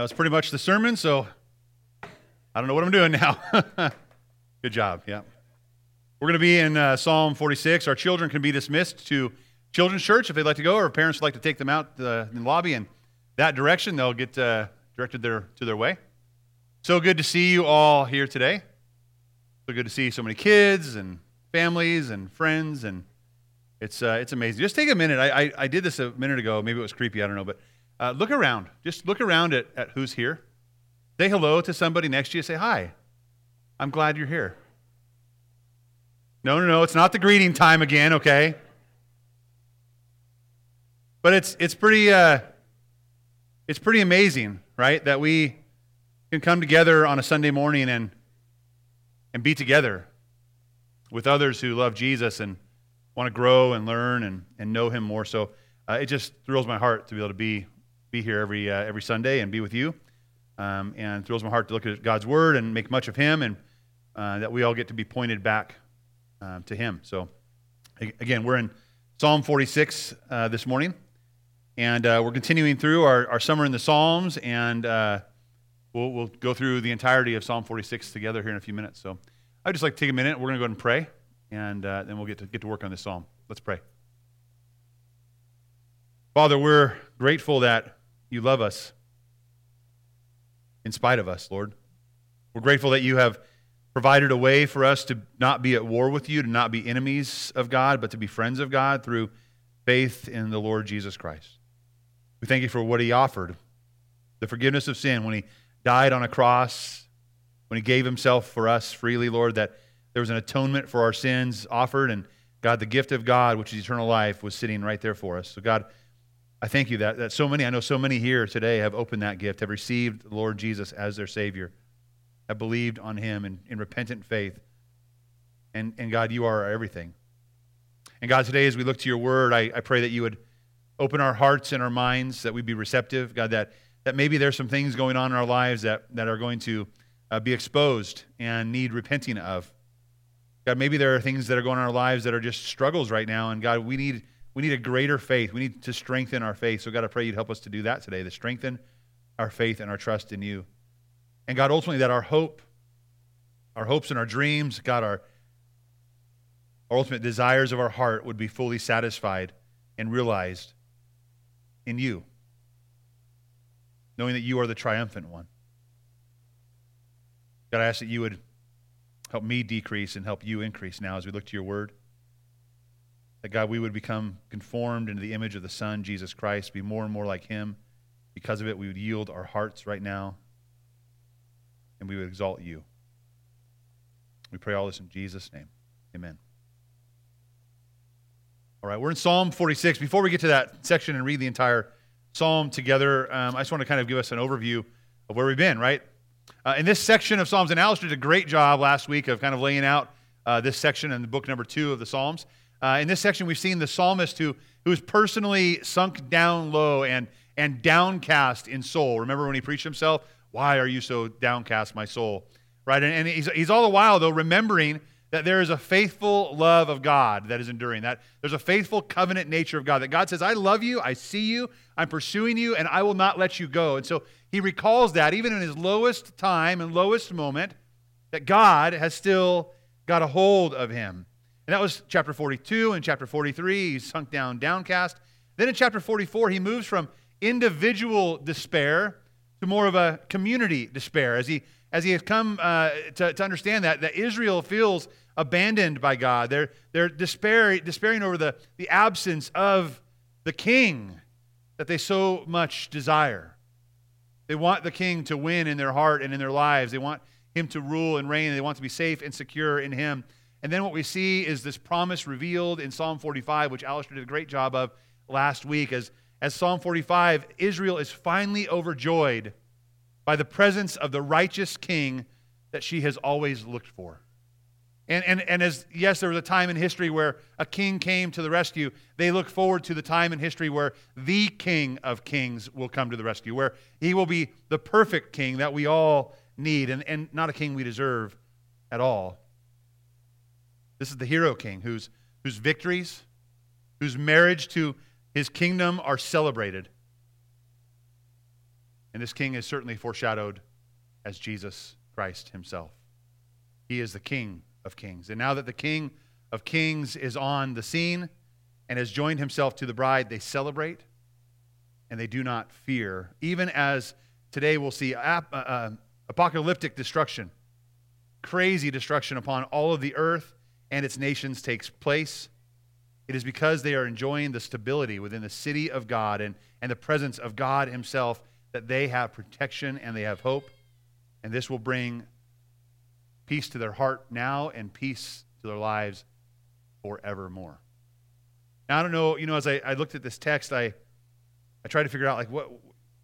That was pretty much the sermon, so I don't know what I'm doing now. Good job, yeah. We're going to be in Psalm 46. Our children can be dismissed to Children's Church if they'd like to go, or parents would like to take them out in the lobby in that direction. They'll get directed to their way. So good to see you all here today. So good to see so many kids and families and friends, and it's amazing. Just take a minute. I did this a minute ago. Maybe it was creepy, I don't know, but look around. Just look around at who's here. Say hello to somebody next to you. Say, hi, I'm glad you're here. No, it's not the greeting time again, okay? But it's pretty amazing, right? That we can come together on a Sunday morning and be together with others who love Jesus and want to grow and learn and know Him more. So it just thrills my heart to be able to be here every Sunday and be with you, and it thrills my heart to look at God's Word and make much of Him, and that we all get to be pointed back to Him. So again, we're in Psalm 46 this morning, and we're continuing through our summer in the Psalms, and we'll go through the entirety of Psalm 46 together here in a few minutes. So I'd just like to take a minute. We're going to go ahead and pray, and then we'll get to work on this psalm. Let's pray. Father, we're grateful that you love us in spite of us, Lord. We're grateful that you have provided a way for us to not be at war with you, to not be enemies of God, but to be friends of God through faith in the Lord Jesus Christ. We thank you for what He offered, the forgiveness of sin, when He died on a cross, when He gave Himself for us freely, Lord, that there was an atonement for our sins offered, and God, the gift of God, which is eternal life, was sitting right there for us. So God, I thank you that so many, I know so many here today have opened that gift, have received the Lord Jesus as their Savior, have believed on Him in repentant faith. And God, you are our everything. And God, today as we look to your word, I pray that you would open our hearts and our minds, that we'd be receptive. God, that maybe there's some things going on in our lives that are going to be exposed and need repenting of. God, maybe there are things that are going on in our lives that are just struggles right now. And God, we need a greater faith. We need to strengthen our faith. So God, I pray you'd help us to do that today, to strengthen our faith and our trust in you. And God, ultimately, that our hopes and our dreams, God, our ultimate desires of our heart would be fully satisfied and realized in you, knowing that you are the triumphant one. God, I ask that you would help me decrease and help you increase now as we look to your word. That, God, we would become conformed into the image of the Son, Jesus Christ, be more and more like Him. Because of it, we would yield our hearts right now, and we would exalt you. We pray all this in Jesus' name. Amen. All right, we're in Psalm 46. Before we get to that section and read the entire psalm together, I just want to kind of give us an overview of where we've been, right? In this section of Psalms, and Alistair did a great job last week of kind of laying out this section in the book number 2 of the Psalms. In this section, we've seen the psalmist who is personally sunk down low and downcast in soul. Remember when he preached himself? Why are you so downcast, my soul? Right? And he's all the while, though, remembering that there is a faithful love of God that is enduring, that there's a faithful covenant nature of God, that God says, I love you, I see you, I'm pursuing you, and I will not let you go. And so he recalls that, even in his lowest time and lowest moment, that God has still got a hold of him. And that was chapter 42 and chapter 43. He's sunk down, downcast. Then in chapter 44, he moves from individual despair to more of a community despair, as he has come to understand that Israel feels abandoned by God. They're despairing over the absence of the king that they so much desire. They want the king to win in their heart and in their lives. They want him to rule and reign. They want to be safe and secure in him. And then what we see is this promise revealed in Psalm 45, which Alistair did a great job of last week. As Psalm 45, Israel is finally overjoyed by the presence of the righteous king that she has always looked for. And as, yes, there was a time in history where a king came to the rescue, they look forward to the time in history where the King of Kings will come to the rescue, where he will be the perfect king that we all need, and not a king we deserve at all. This is the hero king whose victories, whose marriage to His kingdom are celebrated. And this king is certainly foreshadowed as Jesus Christ himself. He is the King of Kings. And now that the King of Kings is on the scene and has joined himself to the bride, they celebrate and they do not fear. Even as today we'll see apocalyptic destruction, crazy destruction upon all of the earth and its nations takes place, it is because they are enjoying the stability within the city of God and the presence of God himself that they have protection and they have hope. And this will bring peace to their heart now and peace to their lives forevermore. Now, I don't know, as I looked at this text, I tried to figure out, like, what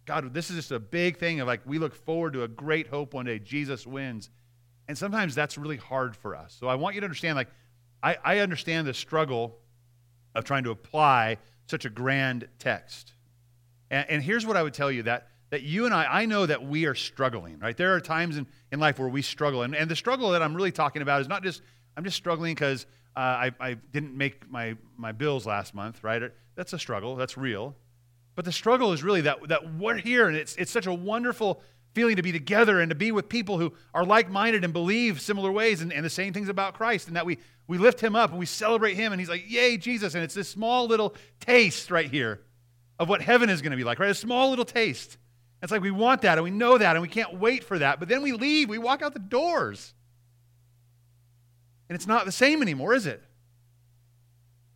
God, this is just a big thing of, like, we look forward to a great hope one day. Jesus wins. And sometimes that's really hard for us. So I want you to understand, like, I understand the struggle of trying to apply such a grand text. And here's what I would tell you, that you and I know that we are struggling, right? There are times in life where we struggle. And the struggle that I'm really talking about is not just, I'm just struggling because I didn't make my bills last month, right? That's a struggle. That's real. But the struggle is really that we're here, and it's such a wonderful feeling to be together and to be with people who are like-minded and believe similar ways and the same things about Christ, and that we lift him up and we celebrate him, and he's like, yay, Jesus. And it's this small little taste right here of what heaven is going to be like, right? A small little taste. It's like we want that, and we know that, and we can't wait for that. But then we leave. We walk out the doors. And it's not the same anymore, is it?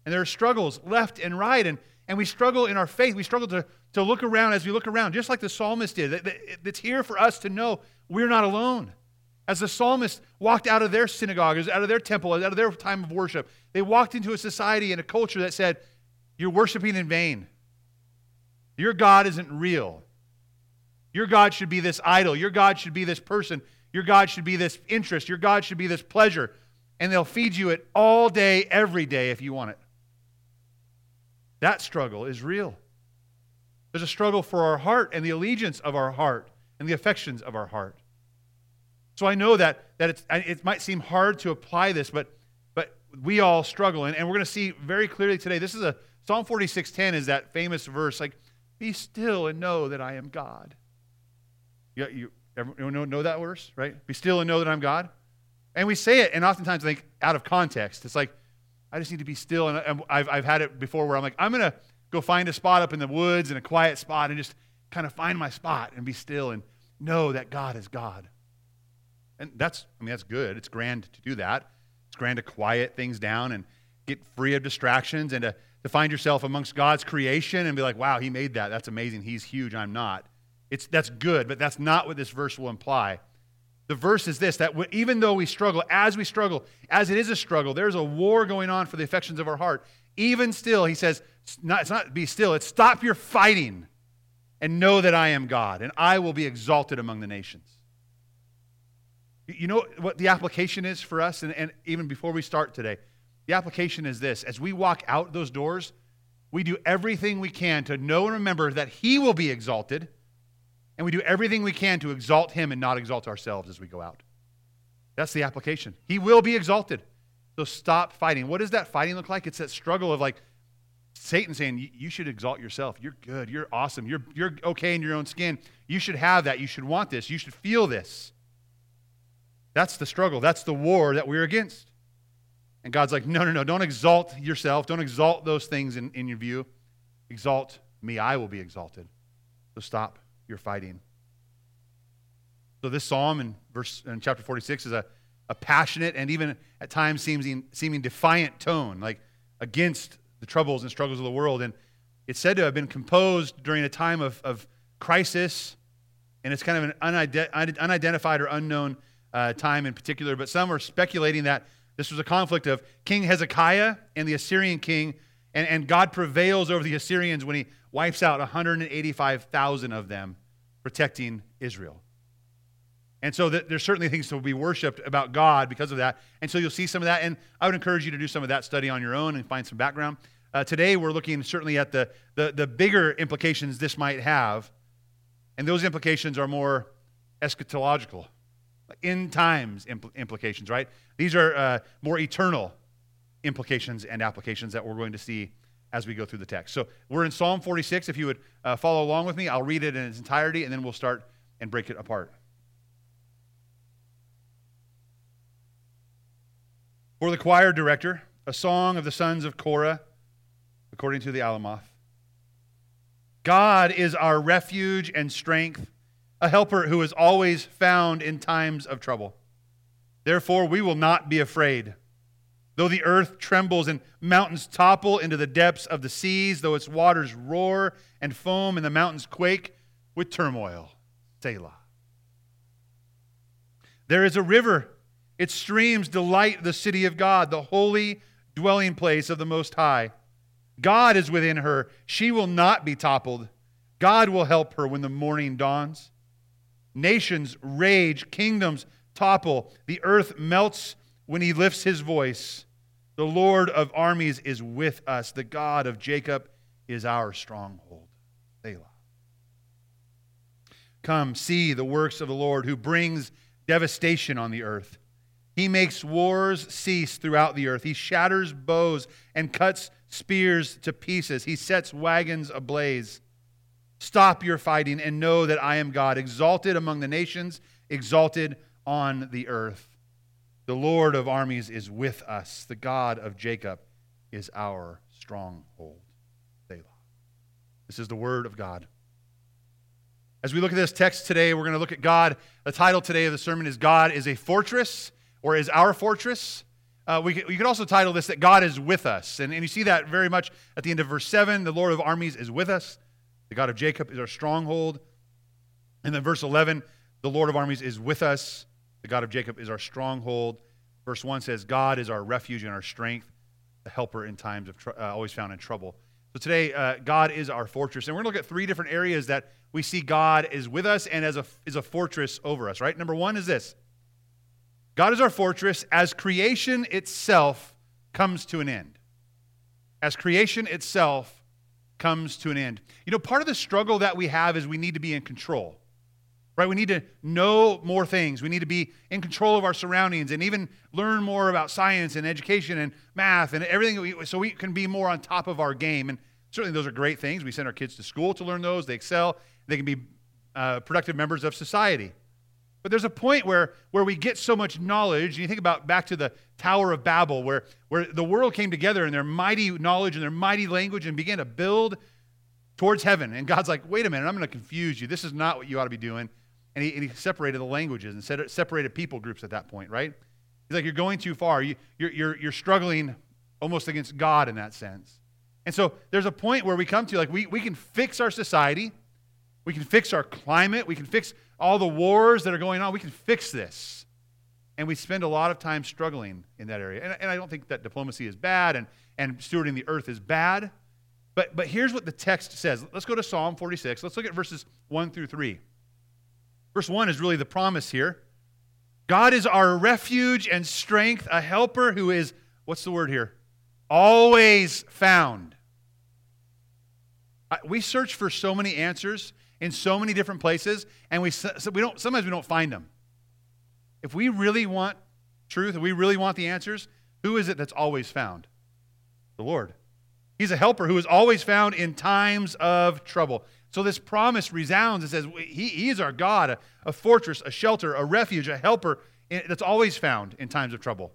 And there are struggles left and right, and we struggle in our faith. We struggle to look around as we look around, just like the psalmist did. It's here for us to know we're not alone. As the psalmist walked out of their synagogue, out of their temple, out of their time of worship, they walked into a society and a culture that said, you're worshiping in vain. Your God isn't real. Your God should be this idol. Your God should be this person. Your God should be this interest. Your God should be this pleasure. And they'll feed you it all day, every day, if you want it. That struggle is real. There's a struggle for our heart and the allegiance of our heart and the affections of our heart. So I know that it might seem hard to apply this, but we all struggle. And we're going to see very clearly today, this is Psalm 46:10 is that famous verse, like, be still and know that I am God. You everyone know that verse, right? Be still and know that I'm God. And we say it, and oftentimes I think out of context. It's like, I just need to be still. And I've had it before where I'm like, I'm going to go find a spot up in the woods and a quiet spot and just kind of find my spot and be still and know that God is God. And that's good. It's grand to do that. It's grand to quiet things down and get free of distractions and to find yourself amongst God's creation and be like, wow, he made that. That's amazing. He's huge. I'm not. That's good, but that's not what this verse will imply. The verse is this, that even though we struggle, as it is a struggle, there's a war going on for the affections of our heart. Even still, he says, it's not be still, it's stop your fighting and know that I am God and I will be exalted among the nations. You know what the application is for us? And even before we start today, the application is this. As we walk out those doors, we do everything we can to know and remember that he will be exalted. And we do everything we can to exalt him and not exalt ourselves as we go out. That's the application. He will be exalted. So stop fighting. What does that fighting look like? It's that struggle of, like, Satan saying, you should exalt yourself. You're good. You're awesome. You're okay in your own skin. You should have that. You should want this. You should feel this. That's the struggle. That's the war that we're against. And God's like, no. Don't exalt yourself. Don't exalt those things in your view. Exalt me. I will be exalted. So stop. You're fighting. So this psalm in chapter 46 is a passionate and even at times seeming defiant tone, like against the troubles and struggles of the world. And it's said to have been composed during a time of crisis, and it's kind of an unidentified or unknown time in particular. But some are speculating that this was a conflict of King Hezekiah and the Assyrian king, and God prevails over the Assyrians when he wipes out 185,000 of them, protecting Israel. And so there's certainly things to be worshipped about God because of that. And so you'll see some of that. And I would encourage you to do some of that study on your own and find some background. Today we're looking certainly at the bigger implications this might have. And those implications are more eschatological, end times implications, right? These are more eternal implications and applications that we're going to see as we go through the text. So we're in Psalm 46. If you would follow along with me, I'll read it in its entirety, and then we'll start and break it apart. For the choir director, a song of the sons of Korah, according to the Alamoth. God is our refuge and strength, a helper who is always found in times of trouble. Therefore, we will not be afraid. Though the earth trembles and mountains topple into the depths of the seas, though its waters roar and foam and the mountains quake with turmoil. Selah. There is a river. Its streams delight the city of God, the holy dwelling place of the Most High. God is within her. She will not be toppled. God will help her when the morning dawns. Nations rage, kingdoms topple. The earth melts when he lifts his voice. The Lord of armies is with us. The God of Jacob is our stronghold. Selah. Come, see the works of the Lord who brings devastation on the earth. He makes wars cease throughout the earth. He shatters bows and cuts spears to pieces. He sets wagons ablaze. Stop your fighting and know that I am God, exalted among the nations, exalted on the earth. The Lord of armies is with us. The God of Jacob is our stronghold. Selah. This is the word of God. As we look at this text today, we're going to look at God. The title today of the sermon is God is a Fortress, or is our Fortress. You could also title this that God is with us. And you see that very much at the end of verse 7. The Lord of armies is with us. The God of Jacob is our stronghold. And then verse 11, the Lord of armies is with us. The God of Jacob is our stronghold. Verse 1 says, God is our refuge and our strength, a helper in times of always found in trouble. So today, God is our fortress. And we're going to look at three different areas that we see God is with us and is a fortress over us, right? Number one is this. God is our fortress as creation itself comes to an end. As creation itself comes to an end. You know, part of the struggle that we have is we need to be in control, right? We need to know more things. We need to be in control of our surroundings and even learn more about science and education and math and everything so we can be more on top of our game. And certainly those are great things. We send our kids to school to learn those. They excel. They can be productive members of society. But there's a point where we get so much knowledge, and you think about back to the Tower of Babel, where the world came together in their mighty knowledge and their mighty language and began to build towards heaven. And God's like, wait a minute, I'm going to confuse you. This is not what you ought to be doing. And he separated the languages and separated people groups at that point, right? He's like, you're going too far. You're struggling almost against God in that sense. And so there's a point where we come to, like, we can fix our society. We can fix our climate. We can fix all the wars that are going on. We can fix this. And we spend a lot of time struggling in that area. And I don't think that diplomacy is bad and stewarding the earth is bad. But here's what the text says. Let's go to Psalm 46. Let's look at verses 1 through 3. Verse 1 is really the promise here. God is our refuge and strength, a helper who is, what's the word here? Always found. We search for so many answers in so many different places, and sometimes we don't find them. If we really want truth, if we really want the answers, who is it that's always found? The Lord. He's a helper who is always found in times of trouble. So this promise resounds. It says he is our God, a fortress, a shelter, a refuge, a helper that's always found in times of trouble.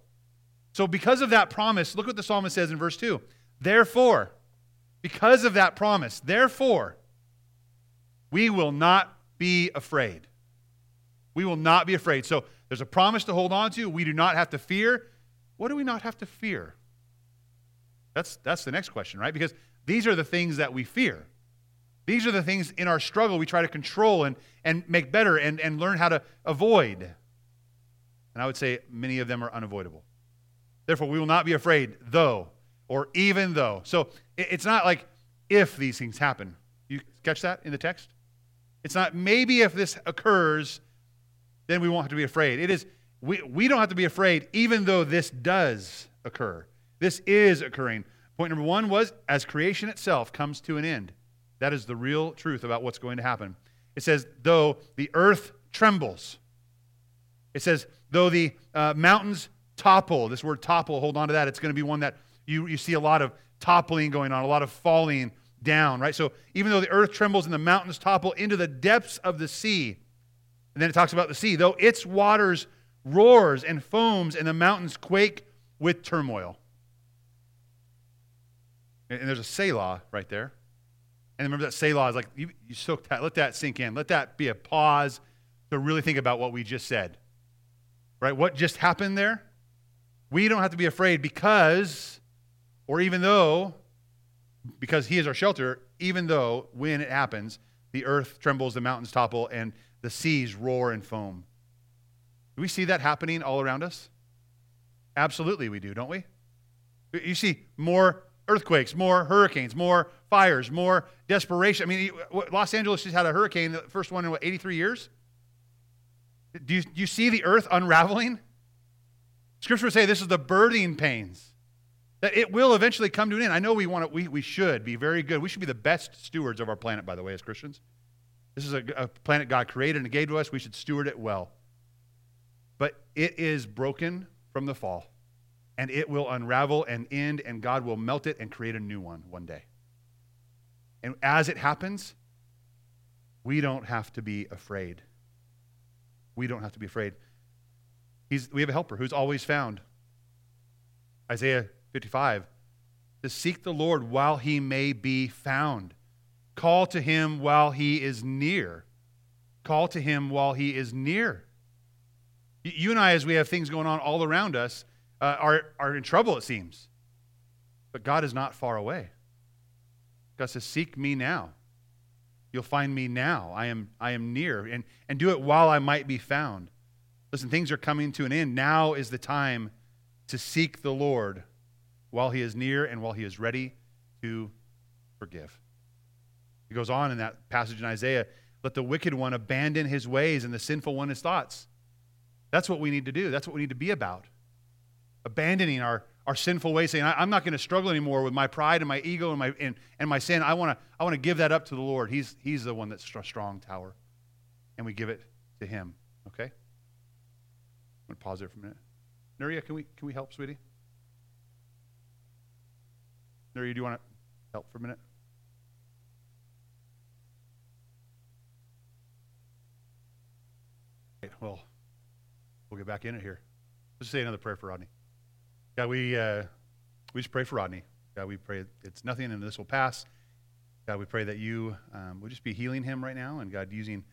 So because of that promise, look what the psalmist says in verse 2. Therefore, because of that promise, therefore, we will not be afraid. We will not be afraid. So there's a promise to hold on to. We do not have to fear. What do we not have to fear? That's the next question, right? Because these are the things that we fear. These are the things in our struggle we try to control and make better and learn how to avoid. And I would say many of them are unavoidable. Therefore, we will not be afraid, though, or even though. So it's not like if these things happen. You catch that in the text? It's not maybe if this occurs, then we won't have to be afraid. It is we don't have to be afraid even though this does occur. This is occurring. Point number one was as creation itself comes to an end. That is the real truth about what's going to happen. It says, though the earth trembles. It says, though the mountains topple. This word topple, hold on to that. It's going to be one that you see a lot of toppling going on, a lot of falling down, right? So even though the earth trembles and the mountains topple into the depths of the sea, and then it talks about the sea, though its waters roars and foams and the mountains quake with turmoil. And there's a Selah right there. And remember that Selah is like, you soak that, let that sink in. Let that be a pause to really think about what we just said. Right? What just happened there? We don't have to be afraid because, or even though, because He is our shelter, even though when it happens, the earth trembles, the mountains topple, and the seas roar and foam. Do we see that happening all around us? Absolutely we do, don't we? You see more earthquakes, more hurricanes, more fires, more desperation. I mean, Los Angeles just had a hurricane, the first one in, 83 years? Do you see the earth unraveling? Scripture would say this is the birthing pains, that it will eventually come to an end. I know we want to, we should be very good. We should be the best stewards of our planet, by the way, as Christians. This is a planet God created and gave to us. We should steward it well. But it is broken from the fall, and it will unravel and end, and God will melt it and create a new one one day. And as it happens, we don't have to be afraid. We don't have to be afraid. We have a helper who's always found. Isaiah 55, to seek the Lord while He may be found. Call to Him while He is near. Call to Him while He is near. You and I, as we have things going on all around us, are in trouble, it seems. But God is not far away. God says, seek me now. You'll find me now. I am near. And do it while I might be found. Listen, things are coming to an end. Now is the time to seek the Lord while He is near and while He is ready to forgive. It goes on in that passage in Isaiah, let the wicked one abandon his ways and the sinful one his thoughts. That's what we need to do. That's what we need to be about. Abandoning our sinful ways, saying, I'm not going to struggle anymore with my pride and my ego and my sin. I want to give that up to the Lord. He's the one that's strong tower. And we give it to Him. Okay? I'm going to pause there for a minute. Nuria, can we help, sweetie? Nuria, do you want to help for a minute? Right, well, we'll get back in it here. Let's say another prayer for Rodney. God, we just pray for Rodney. God, we pray it's nothing and this will pass. God, we pray that you would just be healing him right now, and God, using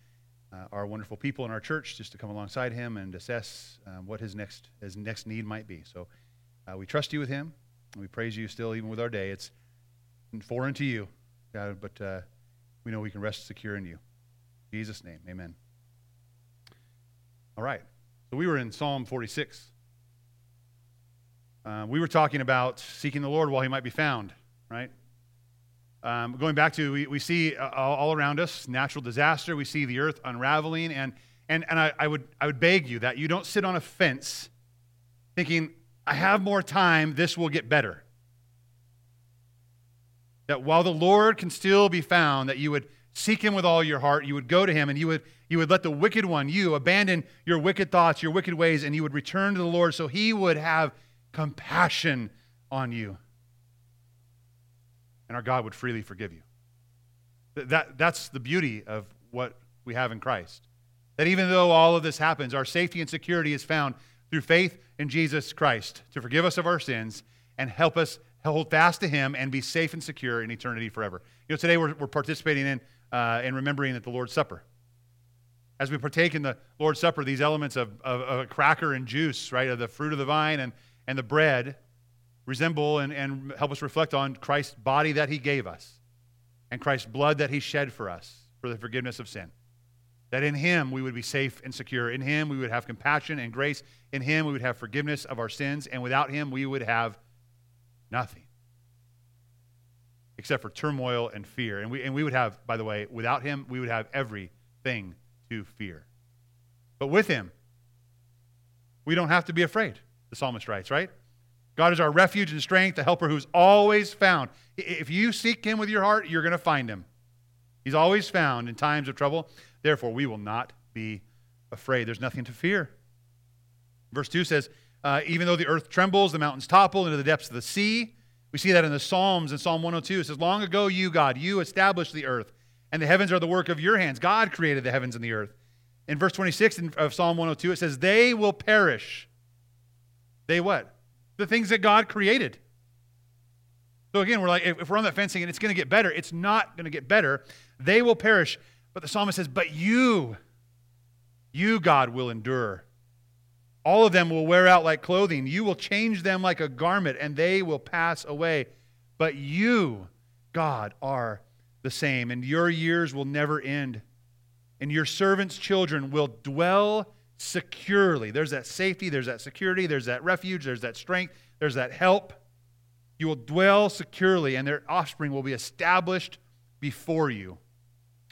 our wonderful people in our church just to come alongside him and assess what his next need might be. So we trust you with him, and we praise you still even with our day. It's foreign to you, God, but we know we can rest secure in you. In Jesus' name, amen. All right. So we were in Psalm 46. We were talking about seeking the Lord while He might be found, right? Going back to, we see all around us natural disaster. We see the earth unraveling, and I would beg you that you don't sit on a fence, thinking I have more time. This will get better. That while the Lord can still be found, that you would seek Him with all your heart. You would go to Him, and you would let the wicked one, you, abandon your wicked thoughts, your wicked ways, and you would return to the Lord so He would have compassion on you. And our God would freely forgive you. That's the beauty of what we have in Christ. That even though all of this happens, our safety and security is found through faith in Jesus Christ to forgive us of our sins and help us hold fast to Him and be safe and secure in eternity forever. You know, today we're participating in and remembering at the Lord's Supper. As we partake in the Lord's Supper, these elements of a cracker and juice, right, of the fruit of the vine and the bread resemble and help us reflect on Christ's body that He gave us and Christ's blood that He shed for us for the forgiveness of sin. That in Him we would be safe and secure. In Him we would have compassion and grace. In Him we would have forgiveness of our sins. And without Him we would have nothing except for turmoil and fear. And we would have, by the way, without Him, we would have everything to fear. But with Him, we don't have to be afraid, the psalmist writes, right? God is our refuge and strength, the helper who's always found. If you seek Him with your heart, you're going to find Him. He's always found in times of trouble. Therefore, we will not be afraid. There's nothing to fear. Verse 2 says, even though the earth trembles, the mountains topple into the depths of the sea, We see that in the Psalms, in Psalm 102. It says, long ago you, God, you established the earth, and the heavens are the work of your hands. God created the heavens and the earth. In verse 26 of Psalm 102, it says, they will perish. They what? The things that God created. So again, we're like, if we're on that fencing and it's going to get better, it's not going to get better. They will perish. But the psalmist says, but you, God, will endure. All of them will wear out like clothing. You will change them like a garment, and they will pass away. But you, God, are the same, and your years will never end. And your servants' children will dwell securely. There's that safety, there's that security, there's that refuge, there's that strength, there's that help. You will dwell securely, and their offspring will be established before you.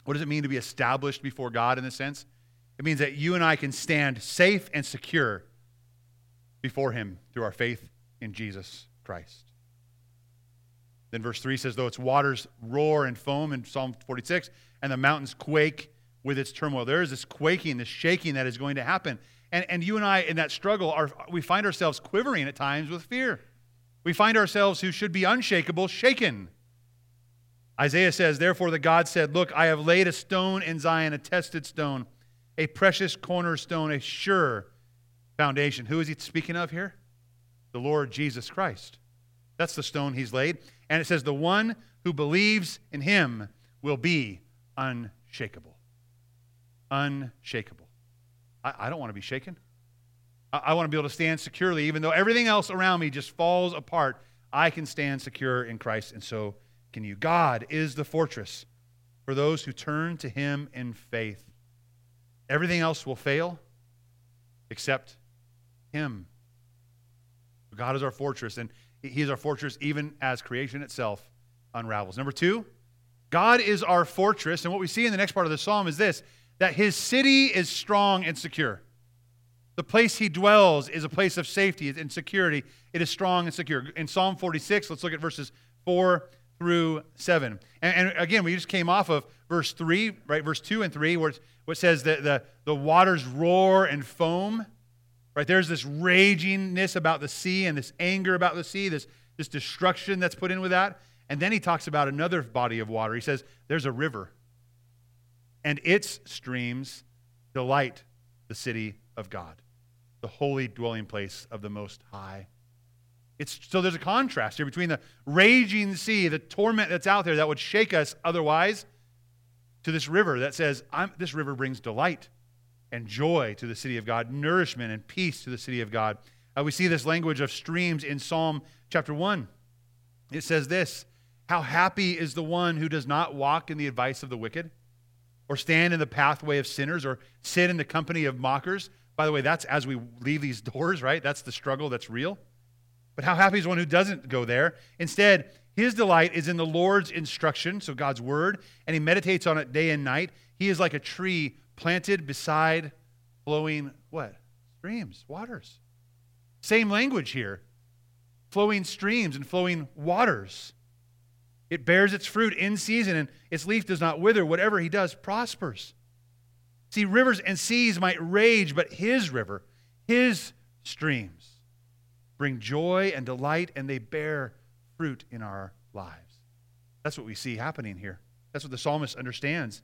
What does it mean to be established before God in this sense? It means that you and I can stand safe and secure before Him through our faith in Jesus Christ. Then verse 3 says, though its waters roar and foam in Psalm 46, and the mountains quake with its turmoil. There is this quaking, this shaking that is going to happen. And you and I in that struggle, we find ourselves quivering at times with fear. We find ourselves who should be unshakable, shaken. Isaiah says, therefore the God said, look, I have laid a stone in Zion, a tested stone, a precious cornerstone, a sure foundation. Who is he speaking of here? The Lord Jesus Christ. That's the stone he's laid. And it says, the one who believes in him will be unshakable. Unshakable. I don't want to be shaken. I want to be able to stand securely. Even though everything else around me just falls apart, I can stand secure in Christ, and so can you. God is the fortress for those who turn to him in faith. Everything else will fail except him. God is our fortress, and he is our fortress even as creation itself unravels. Number two, God is our fortress, and what we see in the next part of the psalm is this, that his city is strong and secure. The place he dwells is a place of safety and security. It is strong and secure. In Psalm 46, let's look at verses 4 through 7. And again, we just came off of verse 3, right? Verse 2 and 3, where it says that the waters roar and foam, right? There's this ragingness about the sea and this anger about the sea, this destruction that's put in with that. And then he talks about another body of water. He says, there's a river, and its streams delight the city of God, the holy dwelling place of the Most High. So there's a contrast here between the raging sea, the torment that's out there that would shake us otherwise, to this river that says, this river brings delight and joy to the city of God, nourishment and peace to the city of God. We see this language of streams in Psalm chapter 1. It says this, how happy is the one who does not walk in the advice of the wicked, or stand in the pathway of sinners, or sit in the company of mockers. By the way, that's as we leave these doors, right? That's the struggle that's real. But how happy is one who doesn't go there? Instead, his delight is in the Lord's instruction, so God's word, and he meditates on it day and night. He is like a tree planted beside flowing, what? Streams, waters. Same language here. Flowing streams and flowing waters. It bears its fruit in season, and its leaf does not wither. Whatever he does prospers. See, rivers and seas might rage, but his river, his streams, bring joy and delight, and they bear fruit in our lives. That's what we see happening here. That's what the psalmist understands.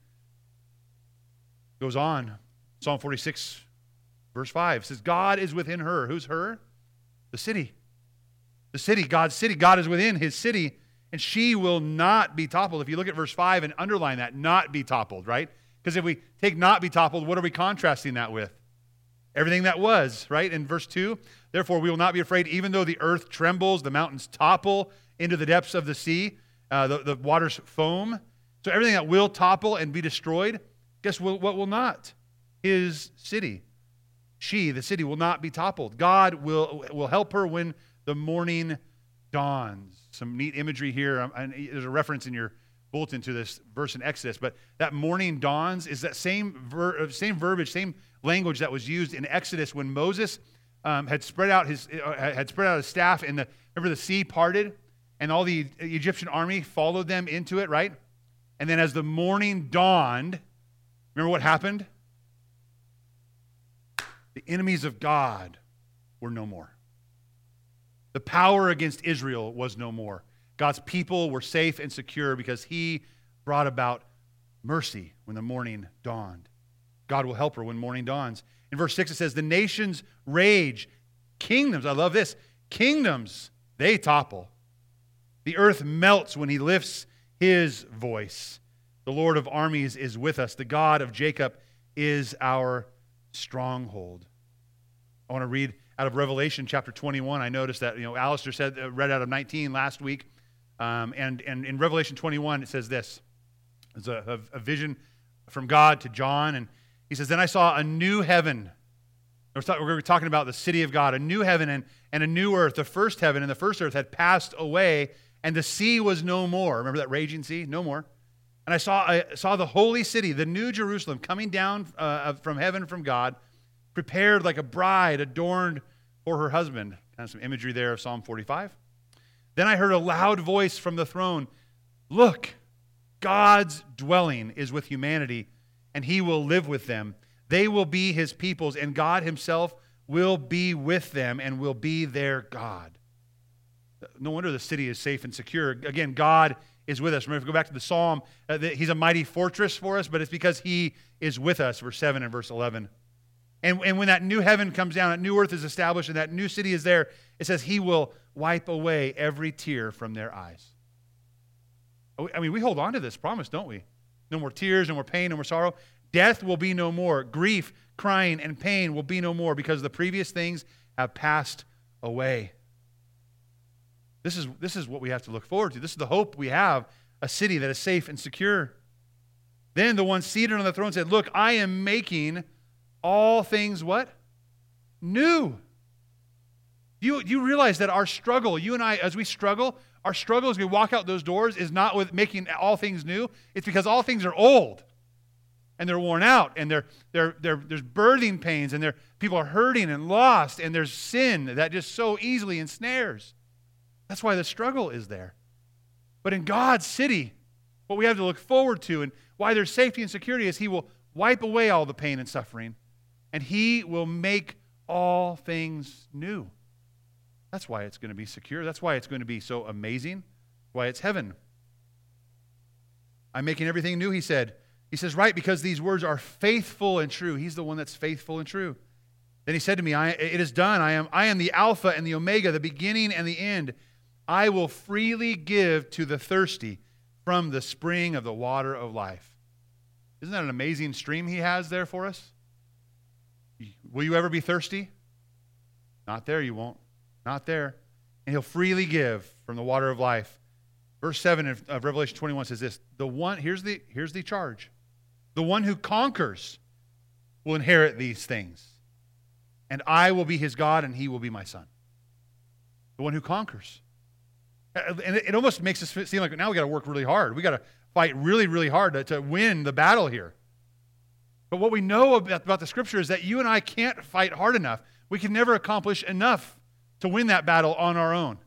Goes on, Psalm 46, verse 5, says, God is within her. Who's her? The city. The city, God's city. God is within his city, and she will not be toppled. If you look at verse 5 and underline that, not be toppled, right? Because if we take not be toppled, what are we contrasting that with? Everything that was, right? In verse 2, therefore we will not be afraid, even though the earth trembles, the mountains topple into the depths of the sea, the waters foam. So everything that will topple and be destroyed, guess what will not? His city. She, the city, will not be toppled. God will help her when the morning dawns. Some neat imagery here. There's a reference in your bulletin to this verse in Exodus, but that morning dawns is that same verbiage, same language that was used in Exodus when Moses had spread out his staff, and remember the sea parted, and all the Egyptian army followed them into it, right? And then as the morning dawned, remember what happened? The enemies of God were no more. The power against Israel was no more. God's people were safe and secure because he brought about mercy when the morning dawned. God will help her when morning dawns. In verse 6 it says, the nations rage, kingdoms, I love this, kingdoms, they topple. The earth melts when he lifts his voice. The Lord of armies is with us. The God of Jacob is our stronghold. I want to read out of Revelation chapter 21. I noticed that, Alistair read out of 19 last week. And in Revelation 21, it says this. It's a vision from God to John. And he says, then I saw a new heaven. We're talking about the city of God, a new heaven and a new earth. The first heaven and the first earth had passed away, and the sea was no more. Remember that raging sea? No more. And I saw the holy city, the new Jerusalem, coming down from heaven from God, prepared like a bride adorned for her husband. Kind of some imagery there of Psalm 45. Then I heard a loud voice from the throne. Look, God's dwelling is with humanity, and he will live with them. They will be his peoples, and God himself will be with them and will be their God. No wonder the city is safe and secure. Again, God is with us. Remember, if we go back to the psalm, he's a mighty fortress for us, but it's because he is with us, verse 7 and verse 11. And when that new heaven comes down, that new earth is established, and that new city is there, it says he will wipe away every tear from their eyes. I mean, we hold on to this promise, don't we? No more tears, no more pain, no more sorrow. Death will be no more. Grief, crying, and pain will be no more because the previous things have passed away. This is what we have to look forward to. This is the hope we have, a city that is safe and secure. Then the one seated on the throne said, look, I am making all things what? New. You realize that our struggle, you and I, as we struggle, our struggle as we walk out those doors is not with making all things new. It's because all things are old. And they're worn out, and there's birthing pains, and people are hurting and lost, and there's sin that just so easily ensnares. That's why the struggle is there. But in God's city, what we have to look forward to and why there's safety and security is he will wipe away all the pain and suffering, and he will make all things new. That's why it's going to be secure. That's why it's going to be so amazing, why it's heaven. I'm making everything new, he said. He says, right, because these words are faithful and true. He's the one that's faithful and true. Then he said to me, it is done. I am the Alpha and the Omega, the beginning and the end. I will freely give to the thirsty from the spring of the water of life. Isn't that an amazing stream he has there for us? Will you ever be thirsty? Not there, you won't. Not there. And he'll freely give from the water of life. Verse 7 of Revelation 21 says this, here's the charge. The one who conquers will inherit these things, and I will be his God, and he will be my son. The one who conquers. And it almost makes us seem like now we got to work really hard. We got to fight really, really hard to win the battle here. But what we know about the Scripture is that you and I can't fight hard enough. We can never accomplish enough to win that battle on our own.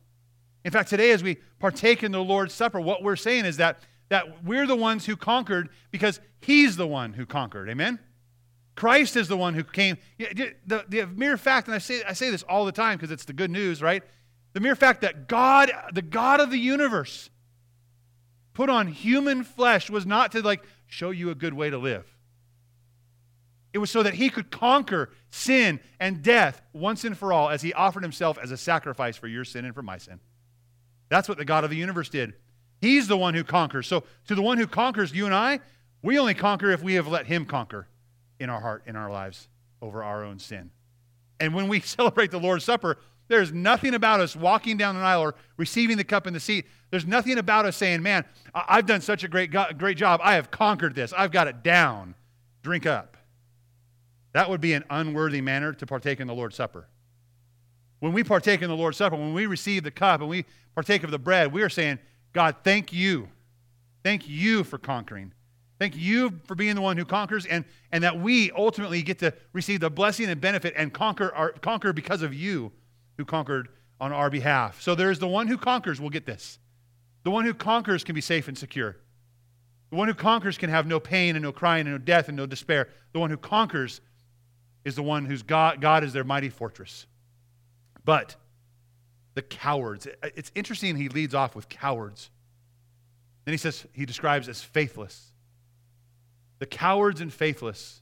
In fact, today as we partake in the Lord's Supper, what we're saying is that we're the ones who conquered because he's the one who conquered. Amen? Christ is the one who came. The mere fact, and I say this all the time because it's the good news, right? The mere fact that God, the God of the universe, put on human flesh was not to show you a good way to live. It was so that he could conquer sin and death once and for all as he offered himself as a sacrifice for your sin and for my sin. That's what the God of the universe did. He's the one who conquers. So to the one who conquers, you and I, we only conquer if we have let him conquer in our heart, in our lives, over our own sin. And when we celebrate the Lord's Supper, there's nothing about us walking down an aisle or receiving the cup and the seat. There's nothing about us saying, man, I've done such a great job. I have conquered this. I've got it down. Drink up. That would be an unworthy manner to partake in the Lord's Supper. When we partake in the Lord's Supper, when we receive the cup and we partake of the bread, we are saying, God, thank you. Thank you for conquering. Thank you for being the one who conquers and that we ultimately get to receive the blessing and benefit and conquer because of you who conquered on our behalf. So there's the one who conquers. We'll get this. The one who conquers can be safe and secure. The one who conquers can have no pain and no crying and no death and no despair. The one who conquers is the one whose God is their mighty fortress. But the cowards. It's interesting he leads off with cowards. Then he says, he describes as faithless. The cowards and faithless.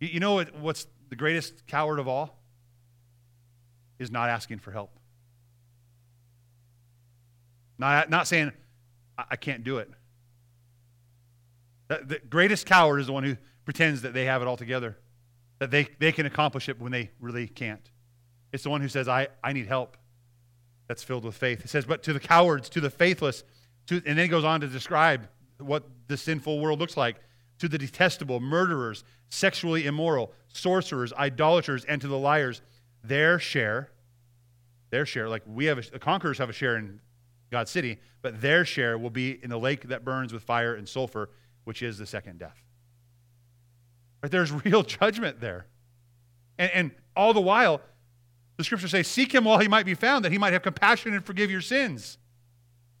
You know what's the greatest coward of all? Is not asking for help. Not saying, I can't do it. The greatest coward is the one who pretends that they have it all together, that they can accomplish it when they really can't. It's the one who says, I need help, that's filled with faith. It says, but to the cowards, to the faithless, and then he goes on to describe what the sinful world looks like. To the detestable, murderers, sexually immoral, sorcerers, idolaters, and to the liars, their share, like we have, the conquerors have a share in God's city, but their share will be in the lake that burns with fire and sulfur, which is the second death. Right? There's real judgment there. And all the while, the scriptures say, seek him while he might be found, that he might have compassion and forgive your sins.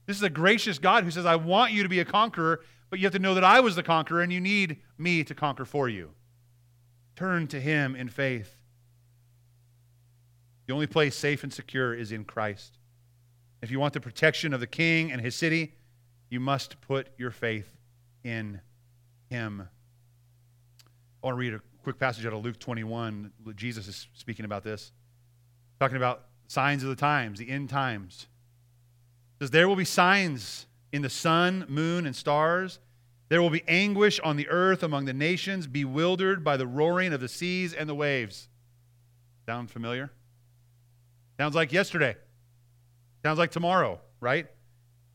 This is a gracious God who says, I want you to be a conqueror, but you have to know that I was the conqueror and you need me to conquer for you. Turn to him in faith. The only place safe and secure is in Christ. If you want the protection of the king and his city, you must put your faith in him. I want to read a quick passage out of Luke 21. Jesus is speaking about this, talking about signs of the times, the end times. It says, there will be signs in the sun, moon, and stars. There will be anguish on the earth among the nations, bewildered by the roaring of the seas and the waves. Sound familiar? Sounds like yesterday. Sounds like tomorrow, right?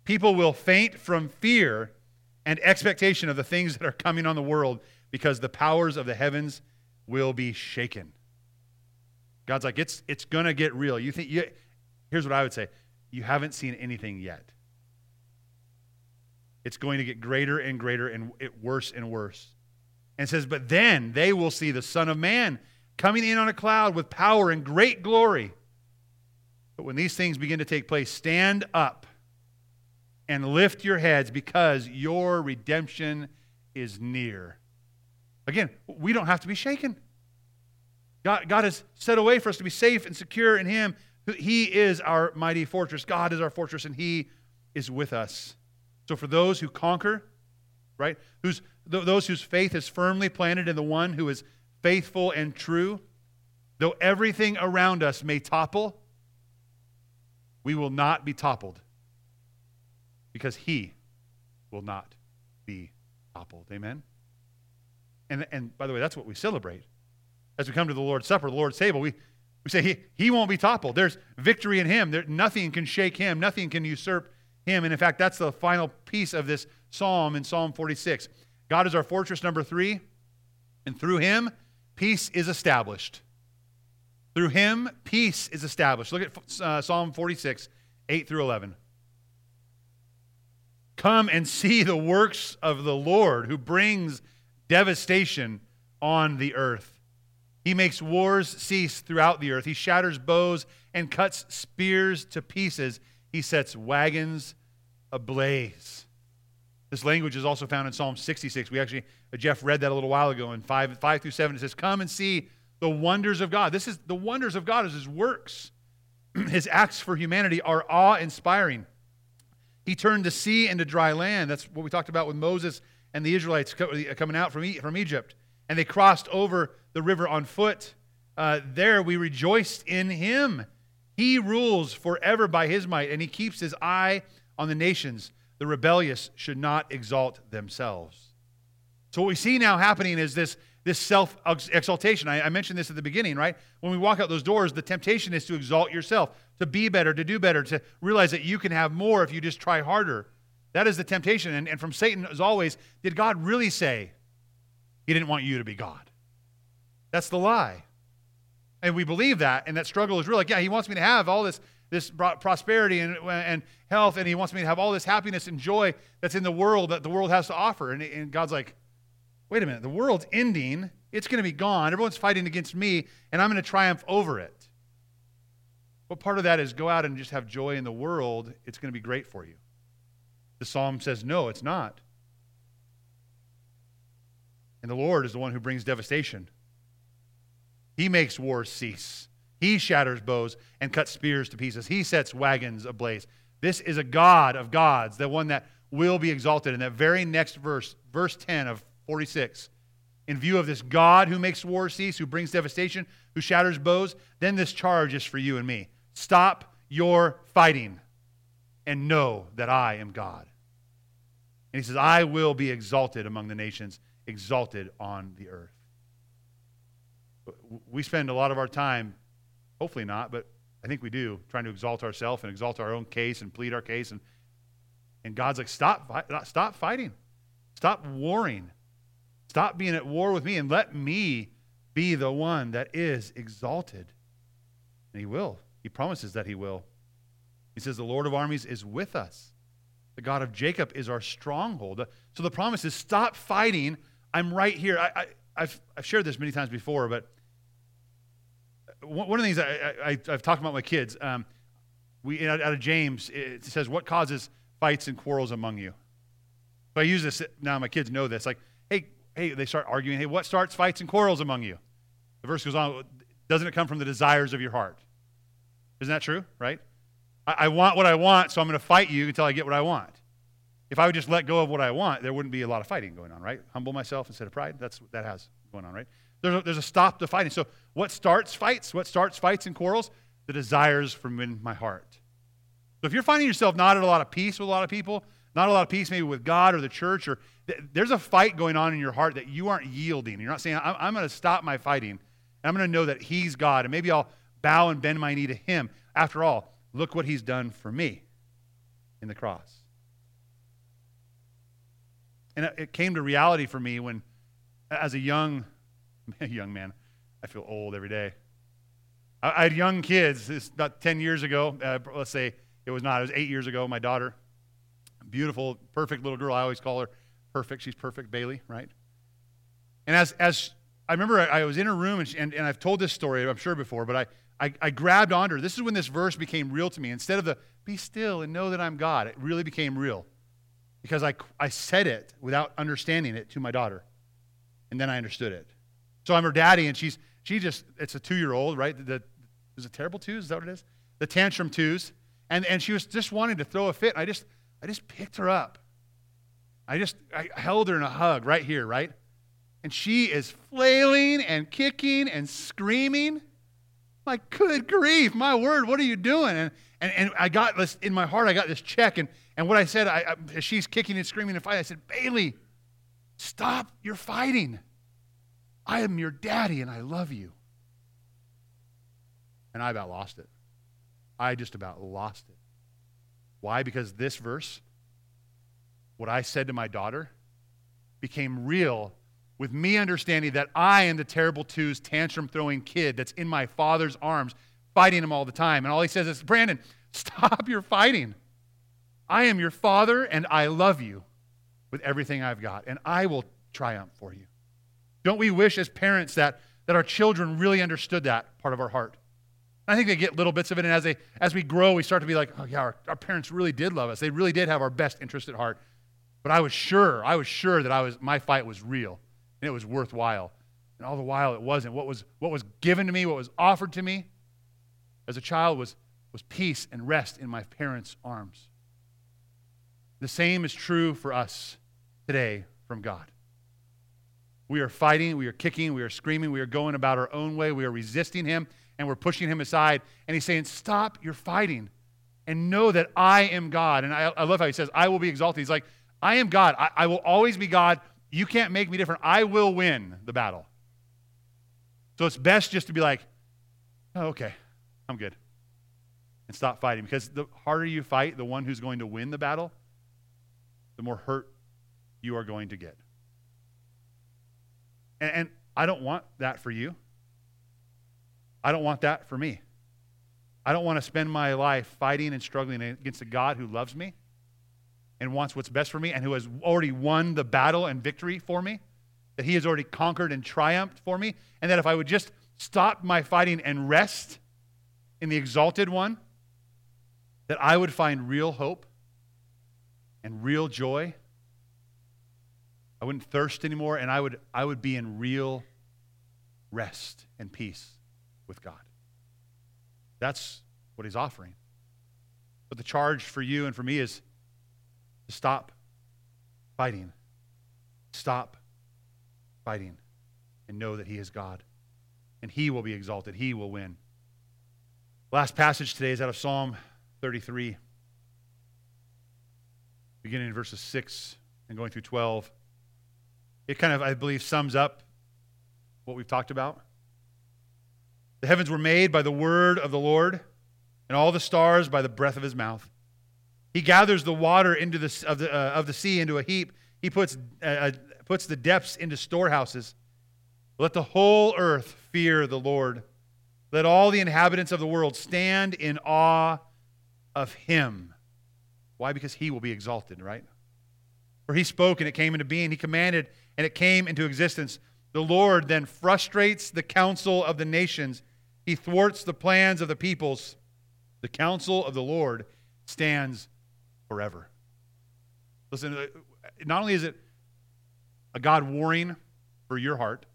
People will faint from fear and expectation of the things that are coming on the world because the powers of the heavens will be shaken. God's like, it's going to get real. Here's what I would say. You haven't seen anything yet. It's going to get greater and greater and worse and worse. And it says, but then they will see the Son of Man coming in on a cloud with power and great glory. But when these things begin to take place, stand up and lift your heads because your redemption is near. Again, we don't have to be shaken. God has set a way for us to be safe and secure in him. He is our mighty fortress. God is our fortress, and he is with us. So for those who conquer, right, those whose faith is firmly planted in the one who is faithful and true, though everything around us may topple, we will not be toppled because he will not be toppled. Amen? And by the way, that's what we celebrate. As we come to the Lord's Supper, the Lord's table, we say he won't be toppled. There's victory in him. Nothing can shake him. Nothing can usurp him. And in fact, that's the final piece of this psalm in Psalm 46. God is our fortress, number 3, and through him, peace is established. Through him, peace is established. Look at Psalm 46, 8 through 11. Come and see the works of the Lord who brings devastation on the earth. He makes wars cease throughout the earth. He shatters bows and cuts spears to pieces. He sets wagons ablaze. This language is also found in Psalm 66. We actually, Jeff read that a little while ago in 5 through 7. It says, come and see the wonders of God. This is the wonders of God is his works. His acts for humanity are awe-inspiring. He turned the sea into dry land. That's what we talked about with Moses and the Israelites coming out from Egypt. And they crossed over the river on foot. There we rejoiced in him. He rules forever by his might, and he keeps his eye on the nations. The rebellious should not exalt themselves. So what we see now happening is this self-exaltation. I mentioned this at the beginning, right? When we walk out those doors, the temptation is to exalt yourself, to be better, to do better, to realize that you can have more if you just try harder. That is the temptation. And from Satan, as always, did God really say he didn't want you to be God? That's the lie. And we believe that, and that struggle is real. Like, yeah, he wants me to have all this prosperity and health, and he wants me to have all this happiness and joy that's in the world, that the world has to offer. And God's like, wait a minute, the world's ending. It's going to be gone. Everyone's fighting against me, and I'm going to triumph over it. But part of that is go out and just have joy in the world. It's going to be great for you. The psalm says, no, it's not. And the Lord is the one who brings devastation. He makes wars cease. He shatters bows and cuts spears to pieces. He sets wagons ablaze. This is a God of gods, the one that will be exalted. In that very next verse, verse 10 of 46, in view of this God who makes war cease, who brings devastation, who shatters bows, then this charge is for you and me. Stop your fighting and know that I am God. And he says, I will be exalted among the nations, exalted on the earth. We spend a lot of our time, hopefully not, but I think we do, trying to exalt ourselves and exalt our own case and plead our case. And God's like, stop fighting. Stop warring. Stop being at war with me and let me be the one that is exalted. And he will. He promises that he will. He says, the Lord of armies is with us. The God of Jacob is our stronghold. So the promise is, stop fighting. I'm right here. I've shared this many times before, but one of the things I've talked about with my kids, out of James, it says, what causes fights and quarrels among you? So I use this, now my kids know this, like, hey, they start arguing, hey, what starts fights and quarrels among you? The verse goes on, doesn't it come from the desires of your heart? Isn't that true, right? I want what I want, so I'm going to fight you until I get what I want. If I would just let go of what I want, there wouldn't be a lot of fighting going on, right? Humble myself instead of pride, that's what that has going on, right? There's a stop to fighting. So what starts fights and quarrels? The desires from in my heart. So if you're finding yourself not at a lot of peace with a lot of people, not a lot of peace maybe with God or the church, or there's a fight going on in your heart that you aren't yielding. You're not saying, I'm going to stop my fighting, and I'm going to know that he's God, and maybe I'll bow and bend my knee to him. After all, look what he's done for me in the cross. And it came to reality for me when, as a young man, I feel old every day. I had young kids, this about 10 years ago, let's say it was 8 years ago, my daughter, beautiful, perfect little girl, I always call her perfect, she's perfect, Bailey, right? And as I remember, I was in her room, and I've told this story, I'm sure before, but I grabbed onto her. This is when this verse became real to me. Instead of the, be still and know that I'm God, it really became real. Because I said it without understanding it to my daughter. And then I understood it. So I'm her daddy, and she just, it's a 2-year-old, right? Is it terrible twos? Is that what it is? The tantrum twos. And she was just wanting to throw a fit. I just picked her up. I held her in a hug right here, right? And she is flailing and kicking and screaming. Like, good grief, my word, what are you doing? And I got this, in my heart, I got this check, and what I said, as she's kicking and screaming and fighting, I said, Bailey, stop your fighting. I am your daddy, and I love you. And I about lost it. I just about lost it. Why? Because this verse, what I said to my daughter, became real with me understanding that I am the terrible twos, tantrum-throwing kid that's in my father's arms, fighting him all the time. And all he says is, Brandon, stop your fighting. I am your father, and I love you with everything I've got, and I will triumph for you. Don't we wish as parents that our children really understood that part of our heart? And I think they get little bits of it, and as we grow, we start to be like, oh, yeah, our parents really did love us. They really did have our best interest at heart. But I was sure that my fight was real. And it was worthwhile. And all the while it wasn't. What was given to me, what was offered to me as a child was peace and rest in my parents' arms. The same is true for us today from God. We are fighting, we are kicking, we are screaming, we are going about our own way, we are resisting him, and we're pushing him aside. And he's saying, stop your fighting and know that I am God. And I love how he says, I will be exalted. He's like, I am God. I will always be God. You can't make me different. I will win the battle. So it's best just to be like, oh, okay, I'm good. And stop fighting. Because the harder you fight, the one who's going to win the battle, the more hurt you are going to get. And I don't want that for you. I don't want that for me. I don't want to spend my life fighting and struggling against a God who loves me and wants what's best for me, and who has already won the battle and victory for me, that he has already conquered and triumphed for me, and that if I would just stop my fighting and rest in the exalted one, that I would find real hope and real joy. I wouldn't thirst anymore, and I would be in real rest and peace with God. That's what he's offering. But the charge for you and for me is to stop fighting. Stop fighting and know that he is God. And he will be exalted. He will win. Last passage today is out of Psalm 33. Beginning in verses 6 and going through 12. It kind of, I believe, sums up what we've talked about. The heavens were made by the word of the Lord, and all the stars by the breath of his mouth. He gathers the water into of the sea into a heap. He puts the depths into storehouses. Let the whole earth fear the Lord. Let all the inhabitants of the world stand in awe of him. Why? Because he will be exalted, right? For he spoke and it came into being. He commanded and it came into existence. The Lord then frustrates the counsel of the nations. He thwarts the plans of the peoples. The counsel of the Lord stands forever. Listen, not only is it a God warring for your heart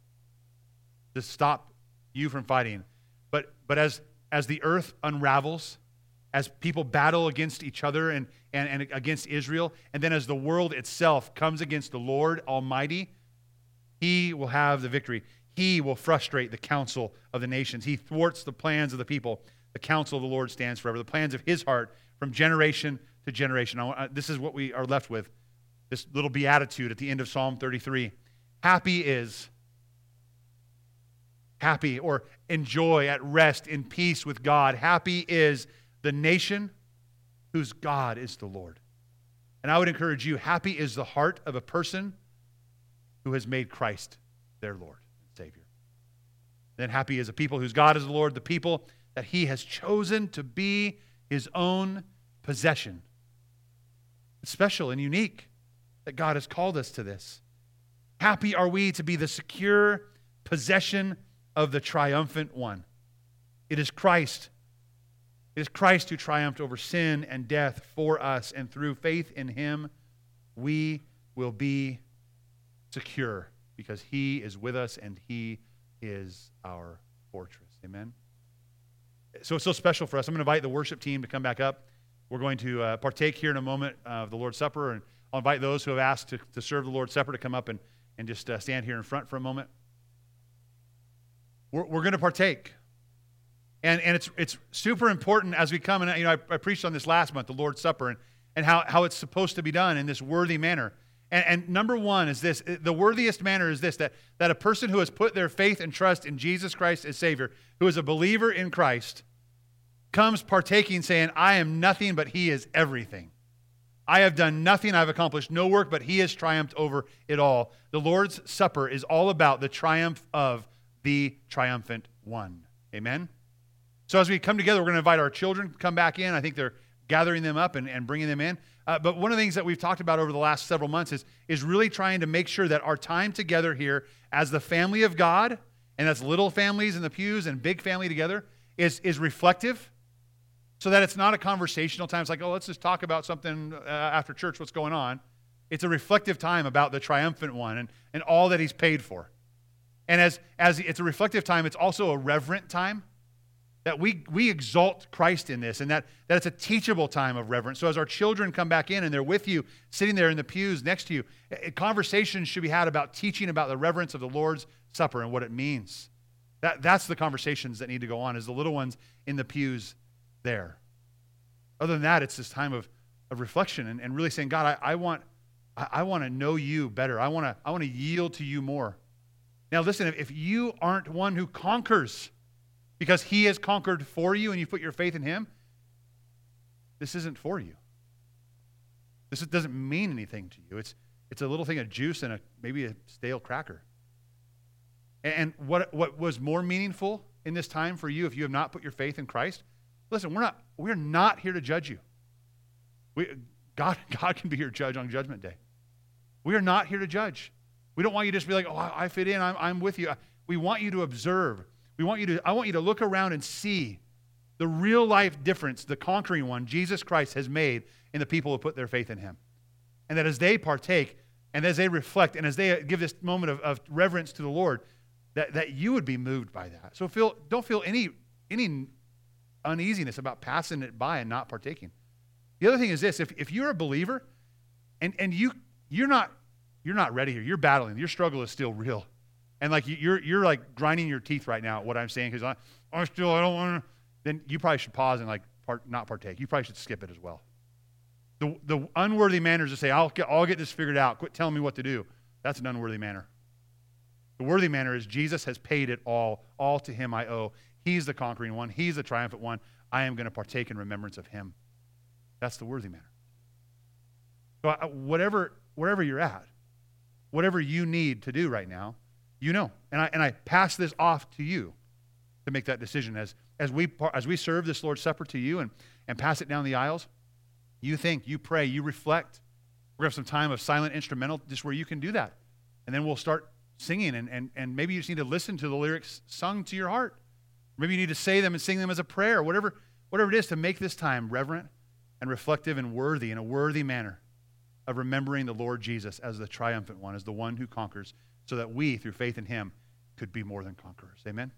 to stop you from fighting, but as the earth unravels, as people battle against each other and against Israel, and then as the world itself comes against the Lord Almighty, he will have the victory. He will frustrate the counsel of the nations. He thwarts the plans of the people. The counsel of the Lord stands forever. The plans of his heart from generation to generation. This is what we are left with. This little beatitude at the end of Psalm 33. Happy or enjoy at rest in peace with God. Happy is the nation whose God is the Lord. And I would encourage you, happy is the heart of a person who has made Christ their Lord and Savior. Then happy is a people whose God is the Lord, the people that he has chosen to be his own possession. It's special and unique that God has called us to this. Happy are we to be the secure possession of the triumphant one. It is Christ. It is Christ who triumphed over sin and death for us, and through faith in him, we will be secure because he is with us and he is our fortress. Amen. So it's so special for us. I'm going to invite the worship team to come back up. We're going to partake here in a moment of the Lord's Supper, and I'll invite those who have asked to serve the Lord's Supper to come up and just stand here in front for a moment. We're going to partake, and it's super important as we come. And you know, I preached on this last month, the Lord's Supper, and how it's supposed to be done in this worthy manner. And number one is this, the worthiest manner is this, that a person who has put their faith and trust in Jesus Christ as Savior, who is a believer in Christ, comes partaking saying, I am nothing, but he is everything. I have done nothing, I've accomplished no work, but he has triumphed over it all. The Lord's Supper is all about the triumph of the triumphant one. Amen? So as we come together, we're going to invite our children to come back in. I think they're gathering them up and bringing them in. But one of the things that we've talked about over the last several months is really trying to make sure that our time together here as the family of God, and that's little families in the pews and big family together, is reflective, so that it's not a conversational time. It's like, oh, let's just talk about something after church, what's going on. It's a reflective time about the triumphant one and all that he's paid for. And as it's a reflective time, it's also a reverent time, that we exalt Christ in this, and that it's a teachable time of reverence. So as our children come back in and they're with you, sitting there in the pews next to you, conversations should be had about teaching about the reverence of the Lord's Supper and what it means. That's the conversations that need to go on, is the little ones in the pews there. Other than that, it's this time of reflection and really saying, God, I want to know you better. I want to yield to you more. Now listen, if you aren't one who conquers, because he has conquered for you and you put your faith in him, this isn't for you. This doesn't mean anything to you. It's a little thing of juice and maybe a stale cracker. And what was more meaningful in this time for you if you have not put your faith in Christ? Listen, we're not here to judge you. God can be your judge on Judgment Day. We are not here to judge. We don't want you to just be like, oh, I fit in, I'm with you. We want you to observe. I want you to look around and see the real life difference the conquering one, Jesus Christ, has made in the people who put their faith in him. And that as they partake and as they reflect and as they give this moment of reverence to the Lord, that you would be moved by that. So don't feel any uneasiness about passing it by and not partaking. The other thing is this: if you're a believer and you're not ready here, you're battling, your struggle is still real. And like you're like grinding your teeth right now at what I'm saying because I don't want to, then you probably should pause and not partake. You probably should skip it as well. The unworthy manner is to say, I'll get this figured out. Quit telling me what to do. That's an unworthy manner. The worthy manner is Jesus has paid it all. All to him I owe. He's the conquering one. He's the triumphant one. I am going to partake in remembrance of him. That's the worthy manner. So wherever you're at, whatever you need to do right now, you know. And I pass this off to you to make that decision as we serve this Lord's Supper to you and pass it down the aisles. You think, you pray, you reflect. We're going to have some time of silent instrumental just where you can do that. And then we'll start singing, and maybe you just need to listen to the lyrics sung to your heart. Maybe you need to say them and sing them as a prayer, whatever it is, to make this time reverent and reflective and worthy, in a worthy manner of remembering the Lord Jesus as the triumphant one, as the one who conquers, so that we, through faith in him, could be more than conquerors. Amen?